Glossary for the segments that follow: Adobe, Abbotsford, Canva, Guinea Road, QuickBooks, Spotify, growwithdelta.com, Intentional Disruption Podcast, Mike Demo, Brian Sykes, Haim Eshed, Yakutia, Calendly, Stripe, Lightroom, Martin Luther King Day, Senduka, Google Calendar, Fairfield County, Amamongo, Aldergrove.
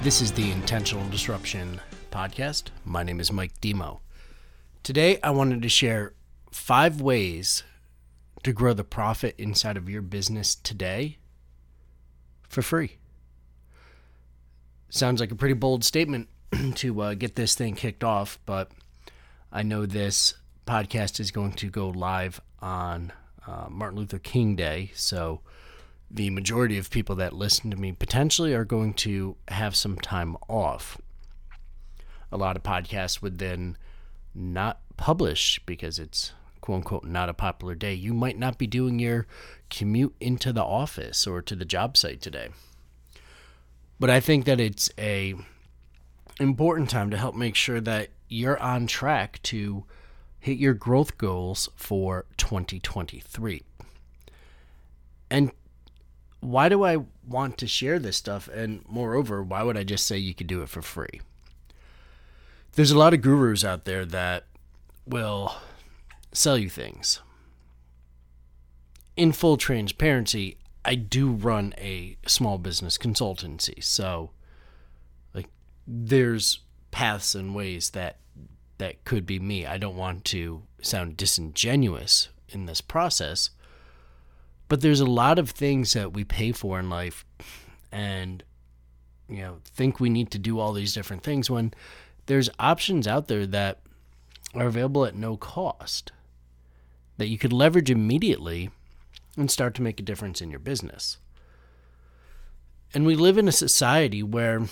This is the Intentional Disruption Podcast. My name is Mike Demo. Today, I wanted to share 5 ways to grow the profit inside of your business today for free. Sounds like a pretty bold statement to get this thing kicked off, but I know this podcast is going to go live on Martin Luther King Day, so the majority of people that listen to me potentially are going to have some time off. A lot of podcasts would then not publish because it's quote-unquote not a popular day. You might not be doing your commute into the office or to the job site today. But I think that it's an important time to help make sure that you're on track to hit your growth goals for 2023. And why do I want to share this stuff? And moreover, why would I just say you could do it for free? There's a lot of gurus out there that will sell you things. In full transparency, I do run a small business consultancy. So there's paths and ways that could be me. I don't want to sound disingenuous in this process, but there's a lot of things that we pay for in life and, think we need to do all these different things when there's options out there that are available at no cost that you could leverage immediately and start to make a difference in your business. And we live in a society where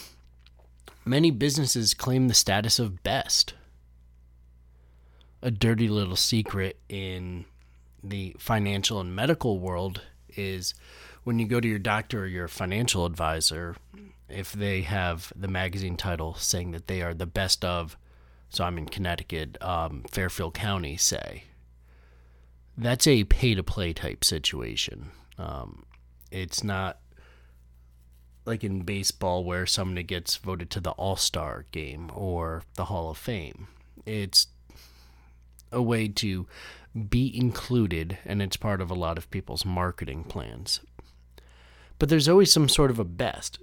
many businesses claim the status of best. A dirty little secret in the financial and medical world is when you go to your doctor or your financial advisor, if they have the magazine title saying that they are the best of, so I'm in Connecticut, Fairfield County, say, that's a pay-to-play type situation. It's not like in baseball where somebody gets voted to the All-Star game or the Hall of Fame. It's a way to be included, and it's part of a lot of people's marketing plans. But there's always some sort of a best,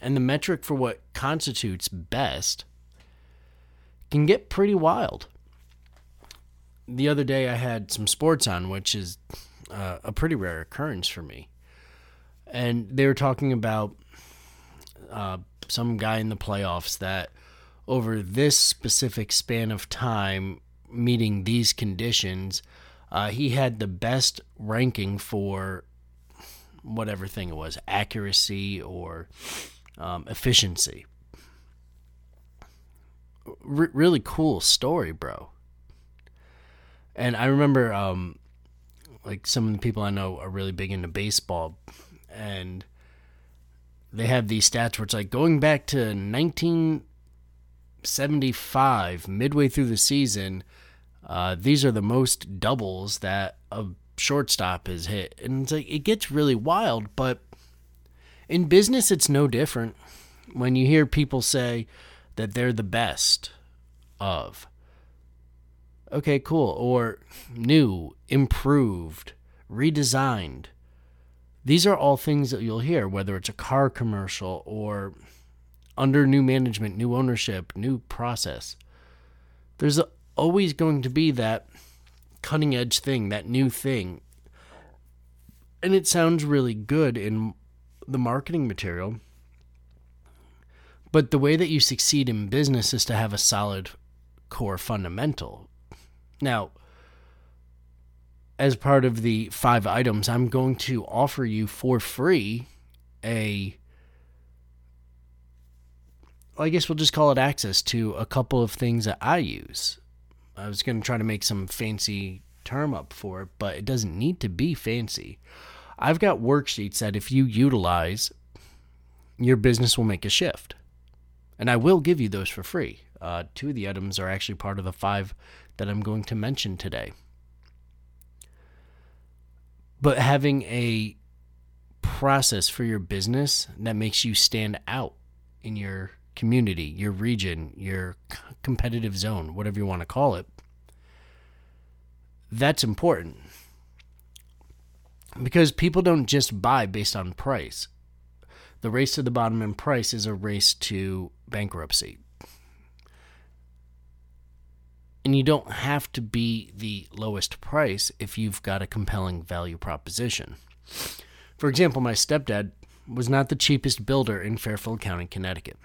and the metric for what constitutes best can get pretty wild. The other day I had some sports on, which is a pretty rare occurrence for me. And they were talking about some guy in the playoffs that over this specific span of time, meeting these conditions, he had the best ranking for whatever thing it was, accuracy or efficiency. Really cool story, bro. And I remember some of the people I know are really big into baseball, and they have these stats where it's like going back to 1975, midway through the season, these are the most doubles that a shortstop has hit. And it's like, it gets really wild, but in business, it's no different. When you hear people say that they're the best of, okay, cool, or new, improved, redesigned. These are all things that you'll hear, whether it's a car commercial or under new management, new ownership, new process. There's always going to be that cutting edge thing, that new thing. And it sounds really good in the marketing material. But the way that you succeed in business is to have a solid core fundamental. Now, as part of the 5 items, I'm going to offer you for free we'll just call it access to a couple of things that I use. I was going to try to make some fancy term up for it, but it doesn't need to be fancy. I've got worksheets that if you utilize, your business will make a shift. And I will give you those for free. 2 of the items are actually part of the 5 that I'm going to mention today. But having a process for your business that makes you stand out in your community, your region, your competitive zone, whatever you want to call it, that's important. Because people don't just buy based on price. The race to the bottom in price is a race to bankruptcy. And you don't have to be the lowest price if you've got a compelling value proposition. For example, my stepdad was not the cheapest builder in Fairfield County, Connecticut.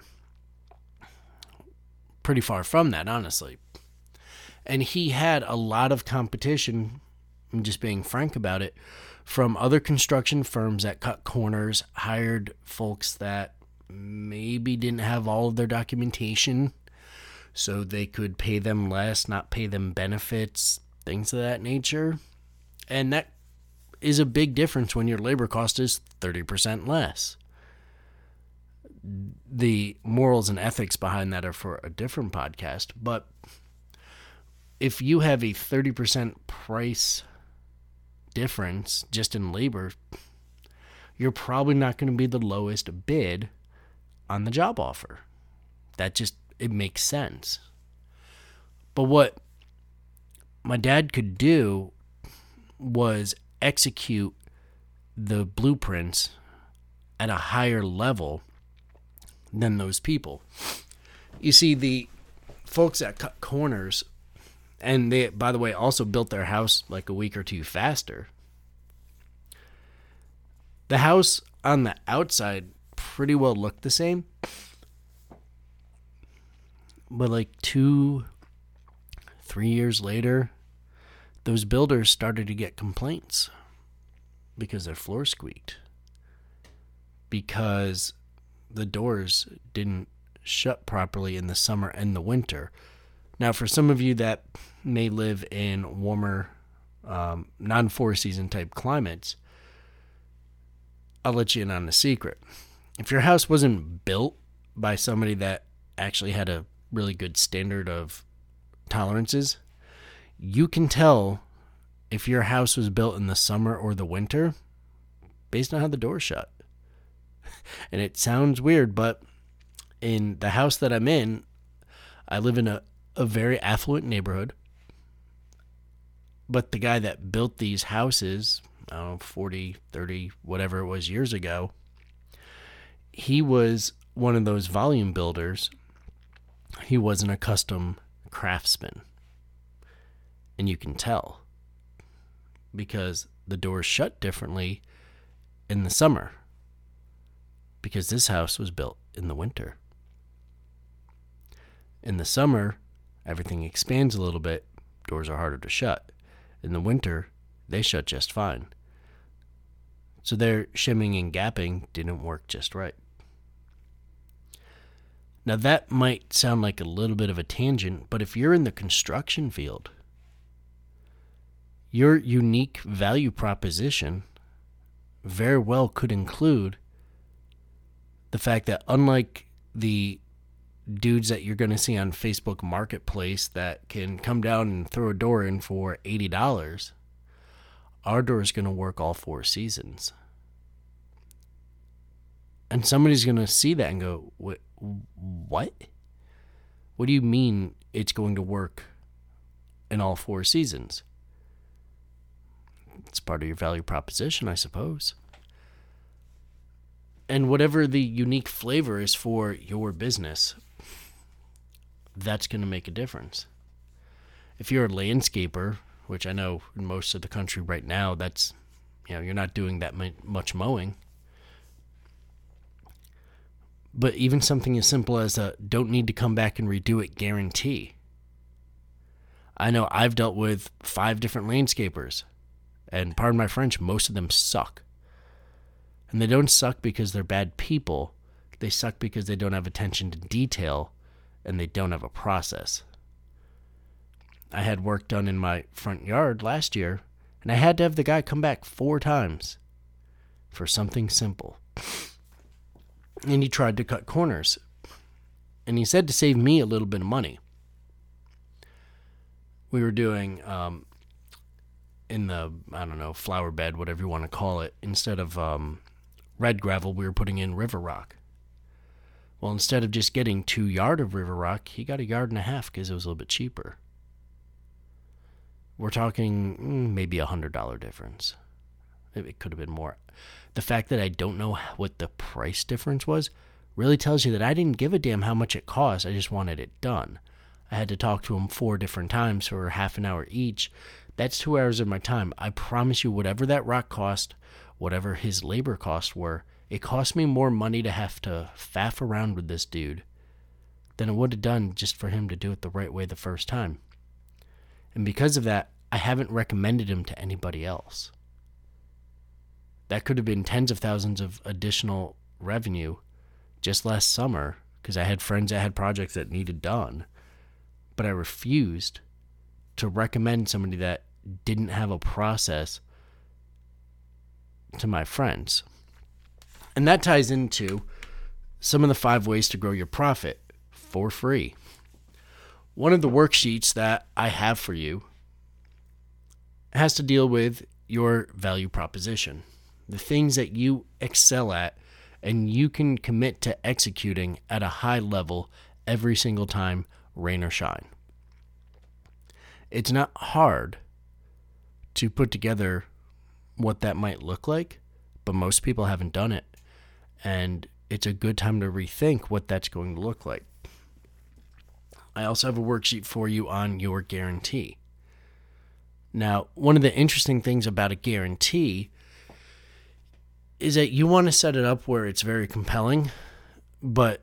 Pretty far from that, honestly. And he had a lot of competition, I'm just being frank about it, from other construction firms that cut corners, hired folks that maybe didn't have all of their documentation, so they could pay them less, not pay them benefits, things of that nature. And that is a big difference when your labor cost is 30% less. The morals and ethics behind that are for a different podcast, but if you have a 30% price difference just in labor, you're probably not going to be the lowest bid on the job offer. That just, it makes sense. But what my dad could do was execute the blueprints at a higher level than those people. You see, the folks that cut corners, and they, by the way, also built their house like a week or two faster. The house on the outside pretty well looked the same, but like 2-3 years later, those builders started to get complaints because their floor squeaked, because the doors didn't shut properly in the summer and the winter. Now, for some of you that may live in warmer, non-four-season type climates, I'll let you in on a secret. If your house wasn't built by somebody that actually had a really good standard of tolerances, you can tell if your house was built in the summer or the winter based on how the door shut. And it sounds weird, but in the house that I'm in, I live in a very affluent neighborhood. But the guy that built these houses, I don't know, 40, 30, whatever it was years ago, he was one of those volume builders. He wasn't a custom craftsman. And you can tell because the doors shut differently in the summer, because this house was built in the winter. In the summer, everything expands a little bit. Doors are harder to shut. In the winter, they shut just fine. So their shimming and gapping didn't work just right. Now that might sound like a little bit of a tangent, but if you're in the construction field, your unique value proposition very well could include the fact that, unlike the dudes that you're going to see on Facebook Marketplace that can come down and throw a door in for $80, our door is going to work all four seasons. And somebody's going to see that and go, what? What do you mean it's going to work in all four seasons? It's part of your value proposition, I suppose. And whatever the unique flavor is for your business, that's going to make a difference. If you're a landscaper, which I know in most of the country right now, that's, you know, you're not doing that much mowing. But even something as simple as a don't need to come back and redo it guarantee. I know I've dealt with 5 different landscapers. And pardon my French, most of them suck. And they don't suck because they're bad people. They suck because they don't have attention to detail and they don't have a process. I had work done in my front yard last year, and I had to have the guy come back 4 times for something simple. And he tried to cut corners. And he said to save me a little bit of money. We were doing in the, I don't know, flower bed, whatever you want to call it, instead of red gravel, we were putting in river rock. Well, instead of just getting 2 yards of river rock, he got 1.5 yards because it was a little bit cheaper. We're talking maybe $100 difference it could have been more. The fact that I don't know what the price difference was really tells you that I didn't give a damn how much it cost. I just wanted it done. I had to talk to him 4 different times for half an hour each. That's 2 hours of my time. I promise you, whatever that rock cost, whatever his labor costs were, it cost me more money to have to faff around with this dude than it would have done just for him to do it the right way the first time. And because of that, I haven't recommended him to anybody else. That could have been tens of thousands of additional revenue just last summer, because I had friends that had projects that needed done, but I refused to recommend somebody that didn't have a process to my friends. And that ties into some of the 5 ways to grow your profit for free. One of the worksheets that I have for you has to deal with your value proposition, the things that you excel at and you can commit to executing at a high level every single time, rain or shine. It's not hard to put together what that might look like, but most people haven't done it. And it's a good time to rethink what that's going to look like. I also have a worksheet for you on your guarantee. Now, one of the interesting things about a guarantee is that you want to set it up where it's very compelling, but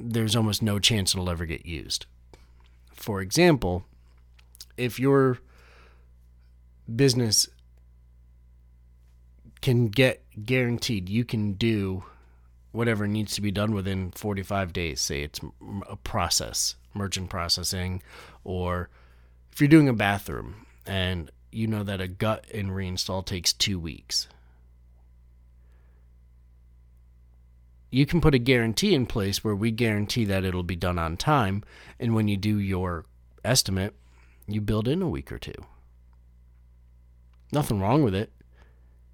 there's almost no chance it'll ever get used. For example, if your business can get guaranteed, you can do whatever needs to be done within 45 days, say it's a process, merchant processing, or if you're doing a bathroom and you know that a gut and reinstall takes 2 weeks. You can put a guarantee in place where we guarantee that it'll be done on time, and when you do your estimate, you build in a week or 2. Nothing wrong with it.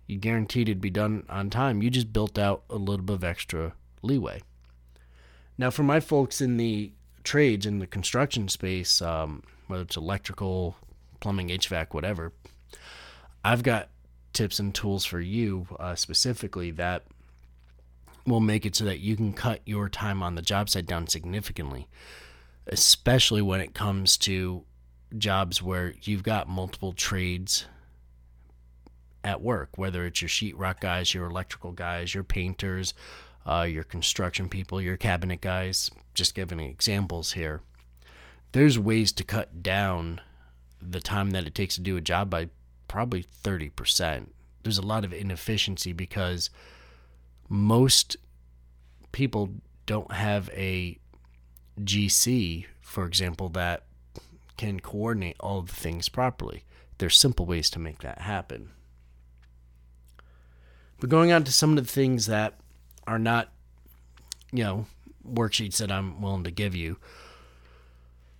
You guaranteed it'd be done on time. You just built out a little bit of extra leeway. Now, for my folks in the trades, in the construction space, whether it's electrical, plumbing, HVAC, whatever, I've got tips and tools for you specifically that will make it so that you can cut your time on the job site down significantly, especially when it comes to jobs where you've got multiple trades at work, whether it's your sheetrock guys, your electrical guys, your painters, your construction people, your cabinet guys, just giving examples here. There's ways to cut down the time that it takes to do a job by probably 30%. There's a lot of inefficiency because most people don't have a GC, for example, that can coordinate all the things properly. There's simple ways to make that happen. But going on to some of the things that are not, worksheets that I'm willing to give you.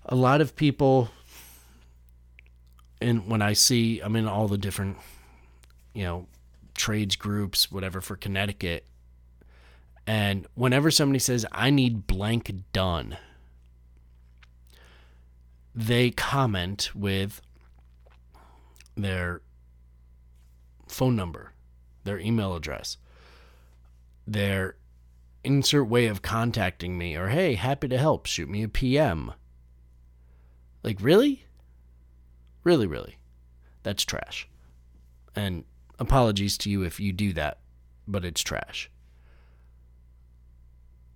A lot of people, and when I'm in all the different, trades groups, whatever, for Connecticut. And whenever somebody says, I need blank done, they comment with their phone number, their email address, their insert way of contacting me, or, hey, happy to help, shoot me a PM. Like, really? Really, really. That's trash. And apologies to you if you do that, but it's trash.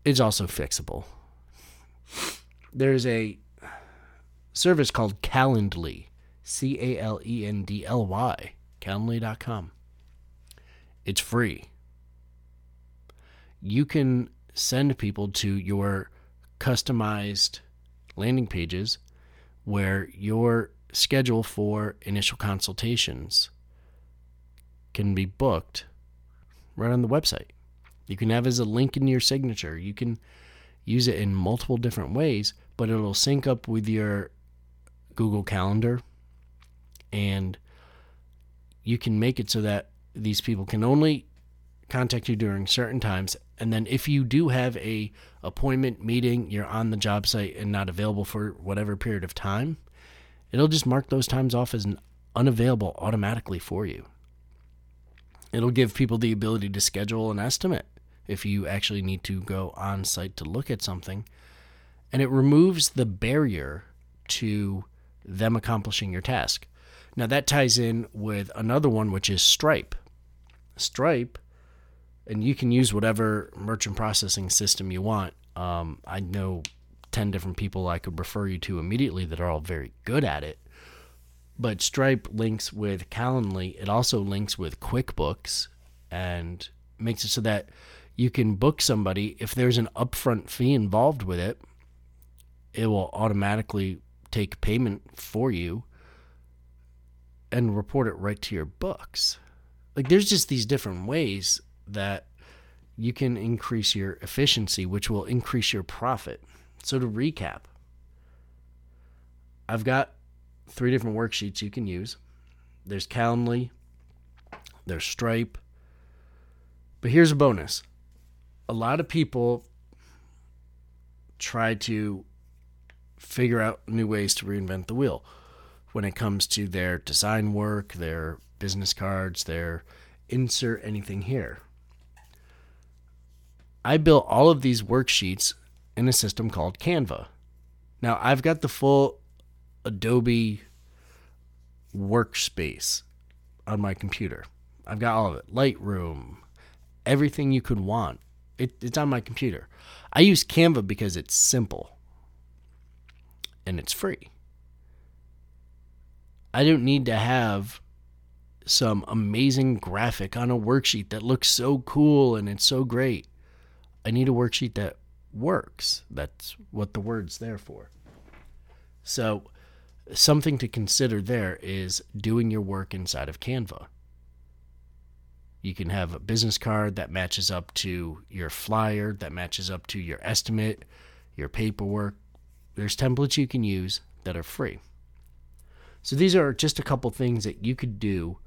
It's also fixable. There's a service called Calendly, Calendly, Calendly.com. It's free. You can send people to your customized landing pages where your schedule for initial consultations can be booked right on the website. You can have it as a link in your signature. You can use it in multiple different ways, but it'll sync up with your Google Calendar, and you can make it so that these people can only contact you during certain times, and then if you do have a appointment, meeting, you're on the job site and not available for whatever period of time, it'll just mark those times off as unavailable automatically for you. It'll give people the ability to schedule an estimate if you actually need to go on site to look at something. And it removes the barrier to them accomplishing your task. Now that ties in with another one, which is Stripe. Stripe, and you can use whatever merchant processing system you want. I know 10 different people I could refer you to immediately that are all very good at it. But Stripe links with Calendly. It also links with QuickBooks and makes it so that you can book somebody. If there's an upfront fee involved with it, it will automatically take payment for you and report it right to your books. Like, there's just these different ways that you can increase your efficiency, which will increase your profit. So to recap, I've got 3 different worksheets you can use. There's Calendly, there's Stripe, but here's a bonus. A lot of people try to figure out new ways to reinvent the wheel when it comes to their design work, their business cards, their insert anything here. I built all of these worksheets in a system called Canva. Now, I've got the full Adobe workspace on my computer. I've got all of it. Lightroom, everything you could want. It's on my computer. I use Canva because it's simple and it's free. I don't need to have some amazing graphic on a worksheet that looks so cool and it's so great. I need a worksheet that works. That's what the word's there for. So something to consider there is doing your work inside of Canva. You can have a business card that matches up to your flyer, that matches up to your estimate, your paperwork. There's templates you can use that are free. So these are just a couple things that you could do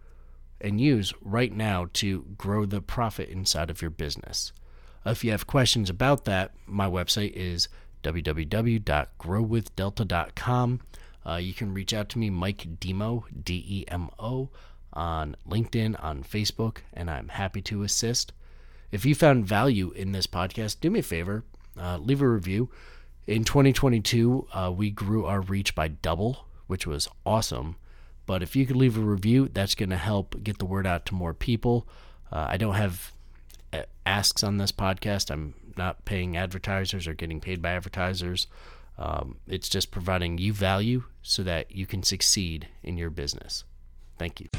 and use right now to grow the profit inside of your business. If you have questions about that, my website is www.growwithdelta.com. You can reach out to me, Mike Demo, D-E-M-O, on LinkedIn, on Facebook, and I'm happy to assist. If you found value in this podcast, do me a favor, leave a review. In 2022, we grew our reach by double, which was awesome. But if you could leave a review, that's going to help get the word out to more people. I don't have asks on this podcast. I'm not paying advertisers or getting paid by advertisers. It's just providing you value so that you can succeed in your business. Thank you.